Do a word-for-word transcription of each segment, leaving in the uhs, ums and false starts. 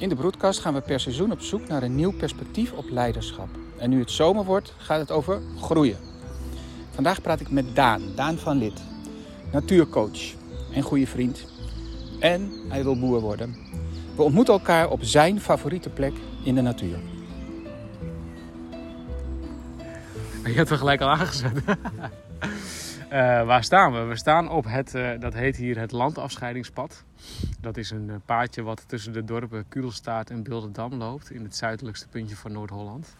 In de broedkast gaan we per seizoen op zoek naar een nieuw perspectief op leiderschap. En nu het zomer wordt, gaat het over groeien. Vandaag praat ik met Daan, Daan van Lid. Natuurcoach en goede vriend. En hij wil boer worden. We ontmoeten elkaar op zijn favoriete plek in de natuur. Je hebt er gelijk al aangezet. uh, waar staan we? We staan op het, uh, dat heet hier het landafscheidingspad. Dat is een uh, paadje wat tussen de dorpen Kudelstaart en Bildedam loopt. In het zuidelijkste puntje van Noord-Holland.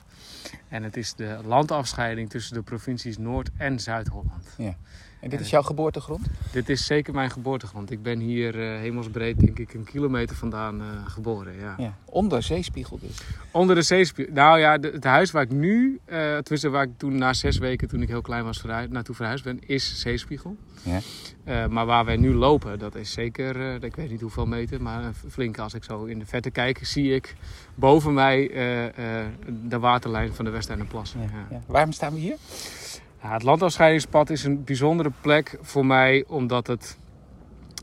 En het is de landafscheiding tussen de provincies Noord- en Zuid-Holland. Ja. En dit is jouw geboortegrond? Dit is zeker mijn geboortegrond. Ik ben hier uh, hemelsbreed, denk ik, een kilometer vandaan uh, geboren. Ja. Ja. Onder zeespiegel dus? Onder de zeespiegel. Nou ja, de, het huis waar ik nu, uh, tussen waar ik toen na zes weken, toen ik heel klein was, verhuis, naartoe verhuisd ben, is zeespiegel. Ja. Uh, maar waar wij nu lopen, dat is zeker, uh, ik weet niet hoeveel meter, maar een flinke. Als ik zo in de verte kijk, zie ik boven mij uh, uh, de waterlijn van de Westeinderplassen. Ja. Ja. Ja. Waarom staan we hier? Ja, het landafscheidingspad is een bijzondere plek voor mij, omdat het,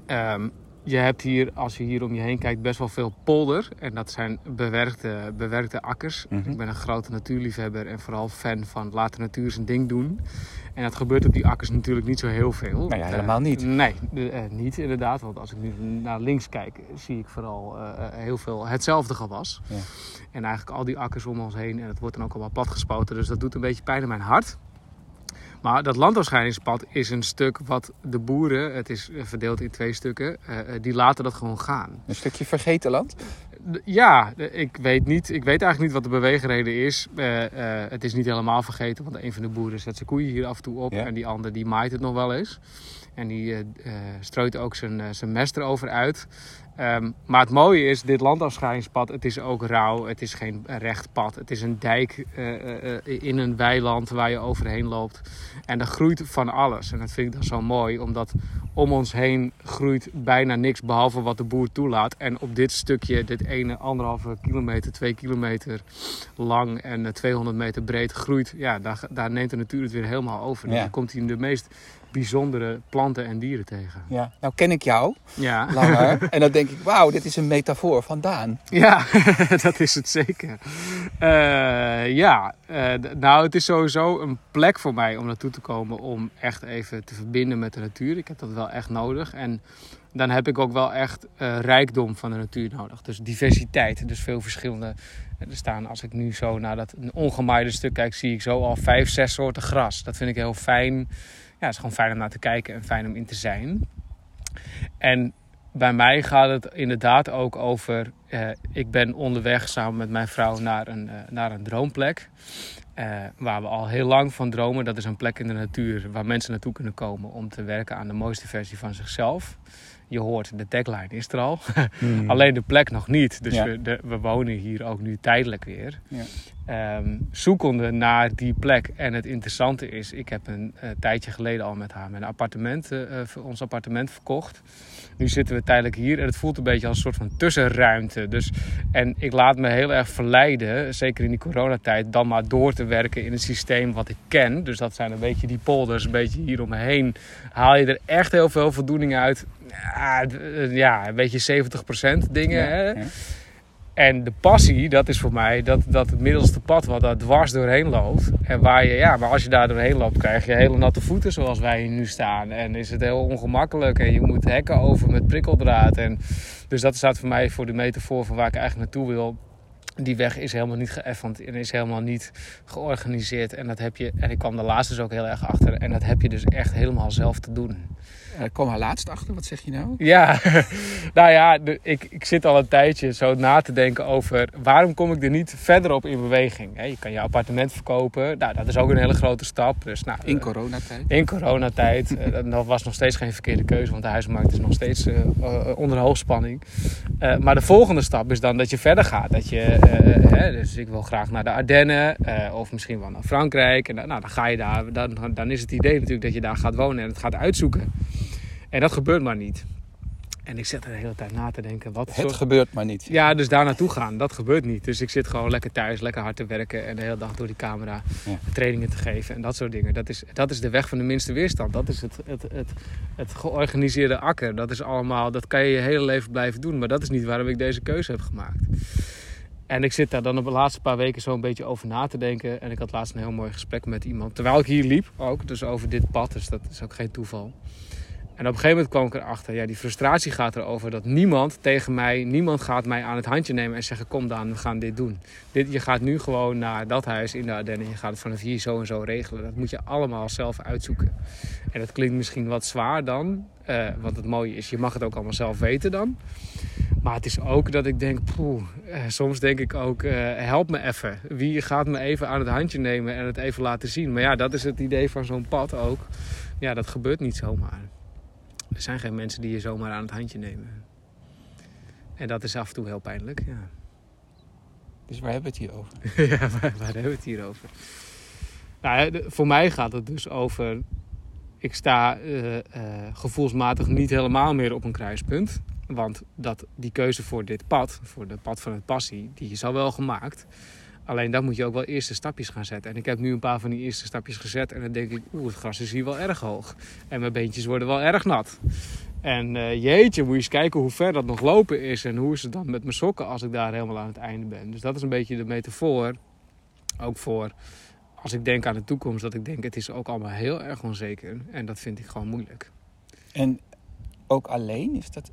um, je hebt hier, als je hier om je heen kijkt, best wel veel polder. En dat zijn bewerkte, bewerkte akkers. Mm-hmm. Ik ben een grote natuurliefhebber en vooral fan van laat de natuur zijn ding doen. En dat gebeurt op die akkers natuurlijk niet zo heel veel. Nou ja, helemaal niet. Uh, nee, uh, niet inderdaad. Want als ik nu naar links kijk, zie ik vooral uh, heel veel hetzelfde gewas. Ja. En eigenlijk al die akkers om ons heen. En het wordt dan ook allemaal platgespoten. Dus dat doet een beetje pijn in mijn hart. Maar dat landafscheidingspad is een stuk wat de boeren, het is verdeeld in twee stukken, uh, die laten dat gewoon gaan. Een stukje vergeten land? Ja, ik weet niet. Ik weet eigenlijk niet wat de beweegreden is. Uh, uh, het is niet helemaal vergeten, want een van de boeren zet zijn koeien hier af en toe op. Ja. En die ander die maait het nog wel eens. En die uh, strooit ook zijn, uh, zijn mest erover uit. Um, maar het mooie is, dit landafscheidingspad, het is ook rauw. Het is geen recht pad. Het is een dijk uh, uh, in een weiland waar je overheen loopt. En er groeit van alles. En dat vind ik dan zo mooi, omdat om ons heen groeit bijna niks behalve wat de boer toelaat. En op dit stukje, dit ene anderhalve kilometer, twee kilometer lang en tweehonderd meter breed groeit. Ja, daar, daar neemt de natuur het weer helemaal over. Ja. Dan komt hij in de meest bijzondere planten en dieren tegen. Ja, nou ken ik jou ja. langer. En dan denk ik, wauw, dit is een metafoor van Daan. Ja, dat is het zeker. Uh, ja, uh, nou het is sowieso een plek voor mij om naartoe te komen, om echt even te verbinden met de natuur. Ik heb dat wel echt nodig. En dan heb ik ook wel echt uh, rijkdom van de natuur nodig. Dus diversiteit, dus veel verschillende. Er staan, als ik nu zo naar dat ongemaaide stuk kijk, zie ik zo al vijf, zes soorten gras. Dat vind ik heel fijn. Ja, het is gewoon fijn om naar te kijken en fijn om in te zijn. En bij mij gaat het inderdaad ook over, eh, ik ben onderweg samen met mijn vrouw naar een, uh, naar een droomplek. Uh, waar we al heel lang van dromen. Dat is een plek in de natuur waar mensen naartoe kunnen komen om te werken aan de mooiste versie van zichzelf. Je hoort, de tagline is er al. Mm. Alleen de plek nog niet. Dus ja. we, de, we wonen hier ook nu tijdelijk weer. Ja. Um, zoekende naar die plek. En het interessante is, ik heb een uh, tijdje geleden al met haar mijn appartement, uh, ons appartement verkocht. Nu zitten we tijdelijk hier en het voelt een beetje als een soort van tussenruimte. Dus, en ik laat me heel erg verleiden, zeker in die coronatijd, dan maar door te werken in een systeem wat ik ken. Dus dat zijn een beetje die polders, een beetje hier om me heen. Haal je er echt heel veel voldoening uit. Ja, een beetje zeventig procent dingen. Ja, hè? Ja. En de passie, dat is voor mij dat, dat het middelste pad wat daar dwars doorheen loopt. En waar je, ja, maar als je daar doorheen loopt, krijg je hele natte voeten zoals wij hier nu staan. En is het heel ongemakkelijk en je moet hekken over met prikkeldraad. En, dus dat staat voor mij voor de metafoor van waar ik eigenlijk naartoe wil. Die weg is helemaal niet geëffend en is helemaal niet georganiseerd. En dat heb je, en ik kwam daar laatst dus ook heel erg achter. En dat heb je dus echt helemaal zelf te doen. Ik kwam daar laatst achter, wat zeg je nou? Ja, nou ja, ik, ik zit al een tijdje zo na te denken over waarom kom ik er niet verder op in beweging. Je kan je appartement verkopen, nou, dat is ook een hele grote stap. Dus, nou, in coronatijd? In coronatijd. Dat was nog steeds geen verkeerde keuze, want de huizenmarkt is nog steeds onder hoogspanning. Maar de volgende stap is dan dat je verder gaat, dat je... Uh, hè, dus ik wil graag naar de Ardennen uh, of misschien wel naar Frankrijk. En dan, nou, dan ga je daar, dan, dan is het idee natuurlijk dat je daar gaat wonen en het gaat uitzoeken. En dat gebeurt maar niet. En ik zit er de hele tijd na te denken. Wat het soort... gebeurt maar niet. Ja, dus daar naartoe gaan. Dat gebeurt niet. Dus ik zit gewoon lekker thuis, lekker hard te werken. En de hele dag door die camera ja. trainingen te geven. En dat soort dingen. Dat is, dat is de weg van de minste weerstand. Dat is het, het, het, het georganiseerde akker. Dat is allemaal, dat kan je je hele leven blijven doen. Maar dat is niet waarom ik deze keuze heb gemaakt. En ik zit daar dan op de laatste paar weken zo een beetje over na te denken. En ik had laatst een heel mooi gesprek met iemand. Terwijl ik hier liep ook. Dus over dit pad. Dus dat is ook geen toeval. En op een gegeven moment kwam ik erachter, ja, die frustratie gaat erover dat niemand tegen mij, niemand gaat mij aan het handje nemen en zeggen, kom Daan, we gaan dit doen. Dit, je gaat nu gewoon naar dat huis in de Ardennen, je gaat het vanaf hier zo en zo regelen. Dat moet je allemaal zelf uitzoeken. En dat klinkt misschien wat zwaar dan, uh, want het mooie is, je mag het ook allemaal zelf weten dan. Maar het is ook dat ik denk, poeh, eh, soms denk ik ook, eh, help me even. Wie gaat me even aan het handje nemen en het even laten zien? Maar ja, dat is het idee van zo'n pad ook. Ja, dat gebeurt niet zomaar. Er zijn geen mensen die je zomaar aan het handje nemen. En dat is af en toe heel pijnlijk, ja. Dus waar hebben we het hier over? ja, waar, waar hebben we het hier over? Nou, voor mij gaat het dus over... Ik sta uh, uh, gevoelsmatig niet helemaal meer op een kruispunt. Want dat, die keuze voor dit pad, voor de pad van het passie... die is al wel gemaakt. Alleen dan moet je ook wel eerste stapjes gaan zetten. En ik heb nu een paar van die eerste stapjes gezet. En dan denk ik, oeh, het gras is hier wel erg hoog. En mijn beentjes worden wel erg nat. En uh, jeetje, moet je eens kijken hoe ver dat nog lopen is. En hoe is het dan met mijn sokken als ik daar helemaal aan het einde ben. Dus dat is een beetje de metafoor. Ook voor, als ik denk aan de toekomst. Dat ik denk, het is ook allemaal heel erg onzeker. En dat vind ik gewoon moeilijk. En ook alleen? Is dat...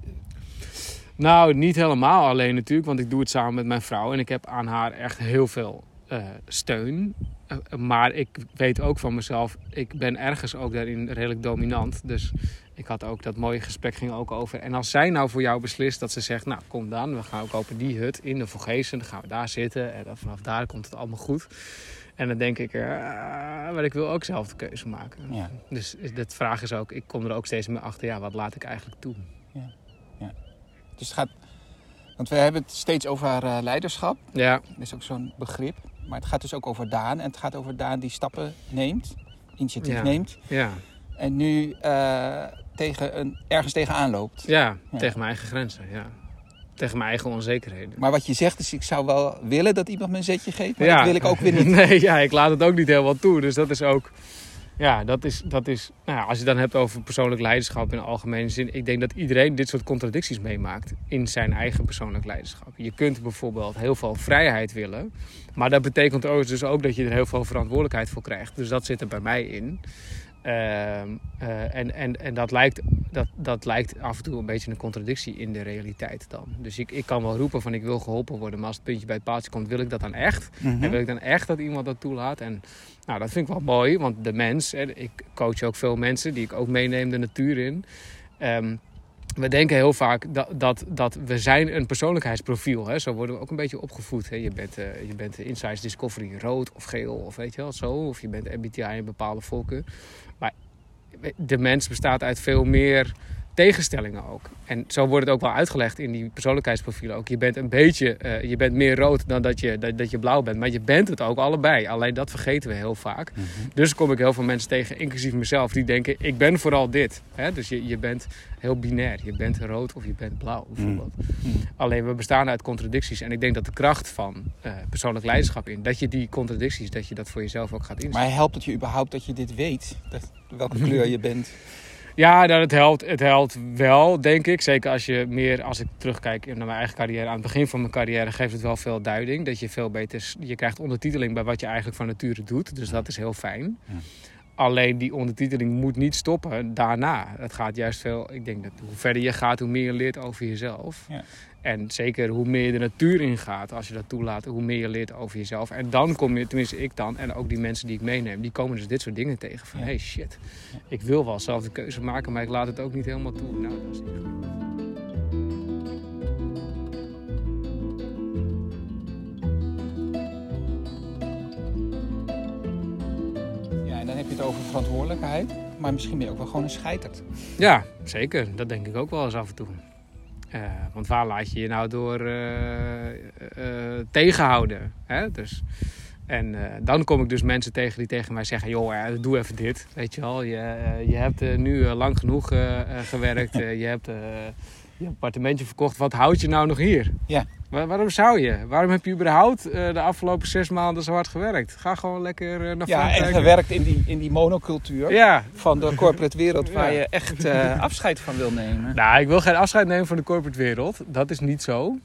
Nou, niet helemaal alleen natuurlijk, want ik doe het samen met mijn vrouw. En ik heb aan haar echt heel veel uh, steun. Uh, maar ik weet ook van mezelf, ik ben ergens ook daarin redelijk dominant. Dus ik had ook dat mooie gesprek, ging ook over. En als zij nou voor jou beslist dat ze zegt, nou kom dan, we gaan ook open die hut in de Volgezen. Dan gaan we daar zitten en dan vanaf daar komt het allemaal goed. En dan denk ik, uh, maar ik wil ook zelf de keuze maken. Ja. Dus de vraag is ook, ik kom er ook steeds meer achter, ja, wat laat ik eigenlijk toe? Ja. Dus het gaat, want we hebben het steeds over uh, leiderschap. Ja. Dat is ook zo'n begrip. Maar het gaat dus ook over Daan. En het gaat over Daan die stappen neemt, initiatief ja. neemt. Ja. En nu uh, tegen een, ergens tegenaan loopt. Ja, ja, tegen mijn eigen grenzen, ja. Tegen mijn eigen onzekerheden. Maar wat je zegt is, ik zou wel willen dat iemand me een zetje geeft. Maar ja. dat wil ik ook weer niet. Nee, ja, ik laat het ook niet helemaal toe. Dus dat is ook... Ja, dat is, dat is, nou ja, als je dan hebt over persoonlijk leiderschap in de algemene zin. Ik denk dat iedereen dit soort contradicties meemaakt in zijn eigen persoonlijk leiderschap. Je kunt bijvoorbeeld heel veel vrijheid willen. Maar dat betekent ook dus ook dat je er heel veel verantwoordelijkheid voor krijgt. Dus dat zit er bij mij in. Uh, uh, en en, en dat, lijkt, dat, dat lijkt af en toe een beetje een contradictie in de realiteit dan. Dus ik, ik kan wel roepen van ik wil geholpen worden. Maar als het puntje bij het paaltje komt, wil ik dat dan echt? Mm-hmm. En wil ik dan echt dat iemand dat toelaat? En nou, dat vind ik wel mooi. Want de mens, en ik coach ook veel mensen die ik ook meeneem de natuur in. Um, We denken heel vaak dat, dat, dat we zijn een persoonlijkheidsprofiel zijn. Zo worden we ook een beetje opgevoed. Hè? Je bent, uh, je bent Insights Discovery rood of geel of weet je wel zo. Of je bent M B T I in bepaalde volkeur. Maar de mens bestaat uit veel meer tegenstellingen ook. En zo wordt het ook wel uitgelegd in die persoonlijkheidsprofielen ook. Je bent een beetje, uh, je bent meer rood dan dat je, dat, dat je blauw bent. Maar je bent het ook allebei. Alleen dat vergeten we heel vaak. Mm-hmm. Dus kom ik heel veel mensen tegen, inclusief mezelf, die denken, ik ben vooral dit. Hè? Dus je, je bent heel binair. Je bent rood of je bent blauw bijvoorbeeld. Mm-hmm. Alleen we bestaan uit contradicties. En ik denk dat de kracht van uh, persoonlijk leiderschap in, dat je die contradicties, dat je dat voor jezelf ook gaat inzetten. Maar helpt het je überhaupt dat je dit weet? Dat, welke kleur je bent? Ja, dat het helpt. Het helpt wel, denk ik. Zeker als je meer, als ik terugkijk naar mijn eigen carrière, aan het begin van mijn carrière geeft het wel veel duiding. Dat je veel beter, je krijgt ondertiteling bij wat je eigenlijk van nature doet. Dus dat is heel fijn. Ja. Alleen die ondertiteling moet niet stoppen daarna. Het gaat juist veel, ik denk dat hoe verder je gaat, hoe meer je leert over jezelf. Ja. En zeker hoe meer je de natuur ingaat, als je dat toelaat, hoe meer je leert over jezelf. En dan kom je, tenminste ik dan, en ook die mensen die ik meeneem, die komen dus dit soort dingen tegen. Van, ja. hey shit, ja. ik wil wel zelf de keuze maken, maar ik laat het ook niet helemaal toe. Nou, dat is niet goed. Over verantwoordelijkheid, maar misschien ben je ook wel gewoon een scheiterd. Ja, zeker. Dat denk ik ook wel eens af en toe. Uh, want waar laat je je nou door uh, uh, tegenhouden? Hè? Dus, en uh, dan kom ik dus mensen tegen die tegen mij zeggen, joh, ja, doe even dit. Weet je wel, je, uh, je hebt uh, nu uh, lang genoeg uh, uh, gewerkt. Uh, je hebt... Uh, je appartementje verkocht. Wat houd je nou nog hier? Ja. Waar, waarom zou je? Waarom heb je überhaupt uh, de afgelopen zes maanden zo hard gewerkt? Ga gewoon lekker uh, naar ja, en gewerkt in die, in die monocultuur ja. van de corporate wereld waar ja. je echt uh, afscheid van wil nemen. Nou, ik wil geen afscheid nemen van de corporate wereld. Dat is niet zo.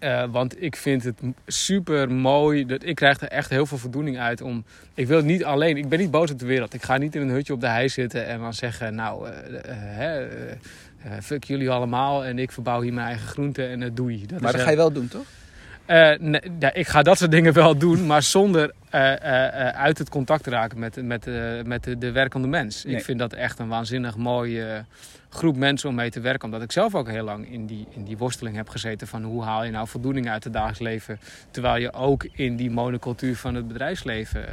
Uh, want ik vind het super mooi. Dat, ik krijg er echt heel veel voldoening uit. Om, ik wil het niet alleen. Ik ben niet boos op de wereld. Ik ga niet in een hutje op de hei zitten en dan zeggen... Nou, uh, uh, uh, uh, fuck jullie allemaal. En ik verbouw hier mijn eigen groenten en uh, doei. Dat maar dat heel... ga je wel doen, toch? Uh, nee, ja, ik ga dat soort dingen wel doen. Maar zonder uh, uh, uh, uit het contact te raken met, met, uh, met de, de werkende mens. Nee. Ik vind dat echt een waanzinnig mooie... Uh, groep mensen om mee te werken. Omdat ik zelf ook heel lang in die, in die worsteling heb gezeten van hoe haal je nou voldoening uit het dagelijks leven, terwijl je ook in die monocultuur van het bedrijfsleven uh,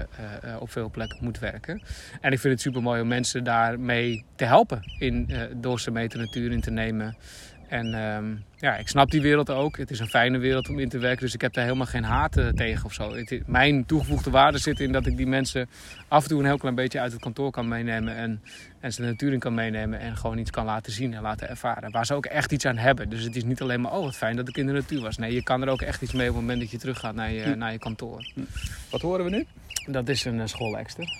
uh, op veel plekken moet werken. En ik vind het super mooi om mensen daarmee te helpen in, uh, door ze mee de natuur in te nemen. En um, ja, ik snap die wereld ook. Het is een fijne wereld om in te werken. Dus ik heb daar helemaal geen haat uh, tegen of zo. Het, mijn toegevoegde waarde zit in dat ik die mensen af en toe een heel klein beetje uit het kantoor kan meenemen. En, en ze de natuur in kan meenemen. En gewoon iets kan laten zien en laten ervaren. Waar ze ook echt iets aan hebben. Dus het is niet alleen maar, oh wat fijn dat ik in de natuur was. Nee, je kan er ook echt iets mee op het moment dat je teruggaat naar je, hm. naar je kantoor. Hm. Wat horen we nu? Dat is een uh, schoolekster.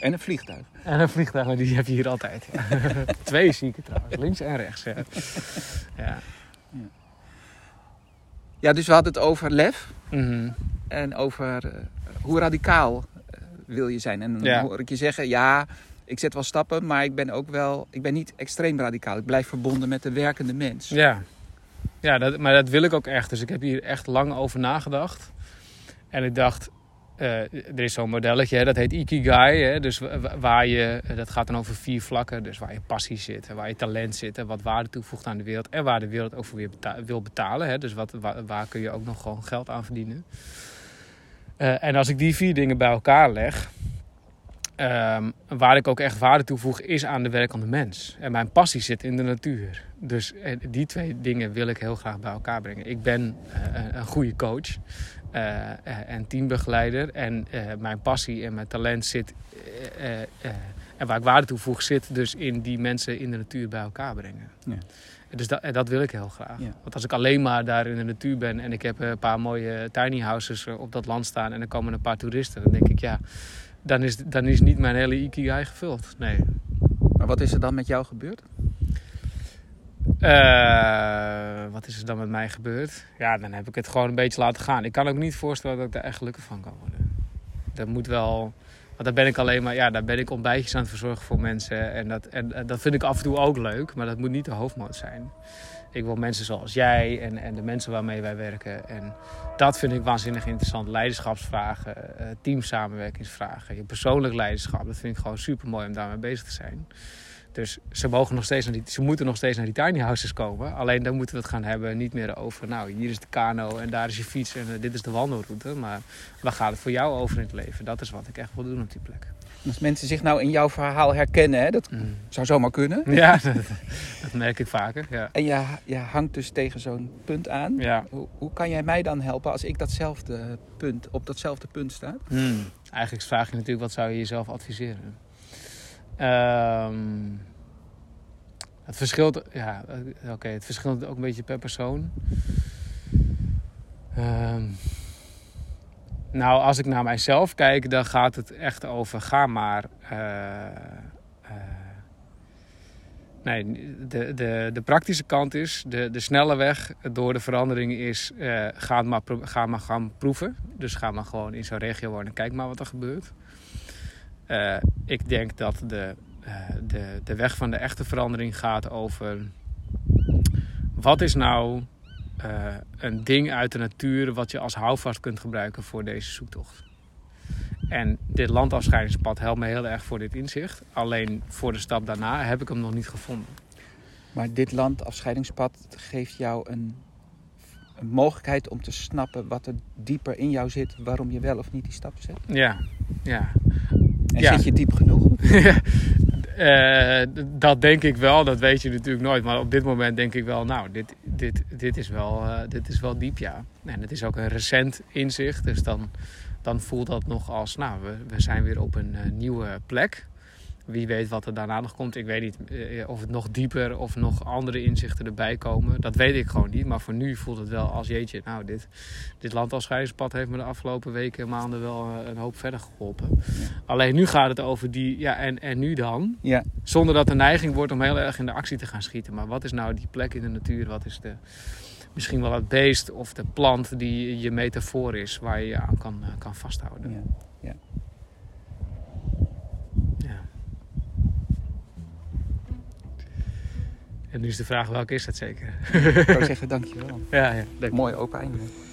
En een vliegtuig. En een vliegtuig, maar die heb je hier altijd. Ja. Twee zieken trouwens, links en rechts. Ja. Ja. ja, dus we hadden het over lef. Mm-hmm. En over uh, hoe radicaal uh, wil je zijn. En dan ja. hoor ik je zeggen, ja, ik zet wel stappen, maar ik ben ook wel... Ik ben niet extreem radicaal. Ik blijf verbonden met de werkende mens. Ja, ja dat, maar dat wil ik ook echt. Dus ik heb hier echt lang over nagedacht. En ik dacht... Uh, er is zo'n modelletje, hè, dat heet Ikigai. Hè, dus waar je, dat gaat dan over vier vlakken. Dus waar je passie zit, waar je talent zit... en wat waarde toevoegt aan de wereld... en waar de wereld ook voor weer beta- wil betalen. Hè, dus wat, waar, waar kun je ook nog gewoon geld aan verdienen. Uh, en als ik die vier dingen bij elkaar leg... Um, waar ik ook echt waarde toevoeg is aan de werkende mens. En mijn passie zit in de natuur. Dus die twee dingen wil ik heel graag bij elkaar brengen. Ik ben uh, een goede coach... Uh, en teambegeleider. En uh, mijn passie en mijn talent zit... Uh, uh, uh, en waar ik waarde toevoeg zit dus in die mensen in de natuur bij elkaar brengen. Ja. Dus dat, dat wil ik heel graag. Ja. Want als ik alleen maar daar in de natuur ben... en ik heb een paar mooie tiny houses op dat land staan... en er komen een paar toeristen, dan denk ik... ja, dan is, dan is niet mijn hele Ikigai gevuld. Nee. Maar wat is er dan met jou gebeurd? Uh, wat is er dan met mij gebeurd? Ja, dan heb ik het gewoon een beetje laten gaan. Ik kan ook niet voorstellen dat ik daar echt gelukkig van kan worden. Dat moet wel... Want daar ben ik alleen maar... Ja, daar ben ik ontbijtjes aan het verzorgen voor mensen. En dat, en, en dat vind ik af en toe ook leuk. Maar dat moet niet de hoofdmoot zijn. Ik wil mensen zoals jij en, en de mensen waarmee wij werken. En dat vind ik waanzinnig interessant. Leiderschapsvragen, teamsamenwerkingsvragen. Je persoonlijk leiderschap. Dat vind ik gewoon super mooi om daarmee bezig te zijn. Dus ze, mogen nog steeds naar die, ze moeten nog steeds naar die tiny houses komen. Alleen dan moeten we het gaan hebben. Niet meer over, nou, hier is de kano en daar is je fiets en uh, dit is de wandelroute. Maar waar gaat het voor jou over in het leven? Dat is wat ik echt wil doen op die plek. Als mensen zich nou in jouw verhaal herkennen, hè, dat mm. zou zomaar kunnen. Ja, dat, dat merk ik vaker. Ja. En je, je hangt dus tegen zo'n punt aan. Ja. Hoe, hoe kan jij mij dan helpen als ik datzelfde punt, op datzelfde punt sta? Mm. Eigenlijk vraag je natuurlijk, wat zou je jezelf adviseren? Um, het verschilt, ja, oké, okay, het verschilt ook een beetje per persoon. Um, nou, als ik naar mijzelf kijk, dan gaat het echt over ga maar. Uh, uh, nee, de, de, de praktische kant is, de, de snelle weg door de verandering is, uh, ga maar, ga maar gaan proeven. Dus ga maar gewoon in zo'n regio wonen en kijk maar wat er gebeurt. Uh, ik denk dat de, uh, de, de weg van de echte verandering gaat over... wat is nou uh, een ding uit de natuur wat je als houvast kunt gebruiken voor deze zoektocht? En dit landafscheidingspad helpt me heel erg voor dit inzicht. Alleen voor de stap daarna heb ik hem nog niet gevonden. Maar dit landafscheidingspad geeft jou een, een mogelijkheid om te snappen... wat er dieper in jou zit, waarom je wel of niet die stap zet? Ja, ja. En ja. Zit je diep genoeg? uh, dat denk ik wel. Dat weet je natuurlijk nooit. Maar op dit moment denk ik wel... Nou, dit, dit, dit, is, wel, uh, dit is wel diep, ja. En het is ook een recent inzicht. Dus dan, dan voelt dat nog als... Nou, we, we zijn weer op een uh, nieuwe plek. wie weet wat er daarna nog komt. Ik weet niet uh, of het nog dieper of nog andere inzichten erbij komen. Dat weet ik gewoon niet. Maar voor nu voelt het wel als jeetje. Nou, dit, dit landafscheidingspad heeft me de afgelopen weken en maanden wel een hoop verder geholpen. Ja. Alleen nu gaat het over die, ja en, en nu dan. Ja. Zonder dat de neiging wordt om heel erg in de actie te gaan schieten. Maar wat is nou die plek in de natuur? Wat is de... Misschien wel het beest of de plant die je metafoor is, waar je je aan kan, kan vasthouden. Ja, ja. Ja. En nu is de vraag, welke is dat zeker? Ik zou zeggen, dankjewel. Ja, ja, dank. Mooi open einde.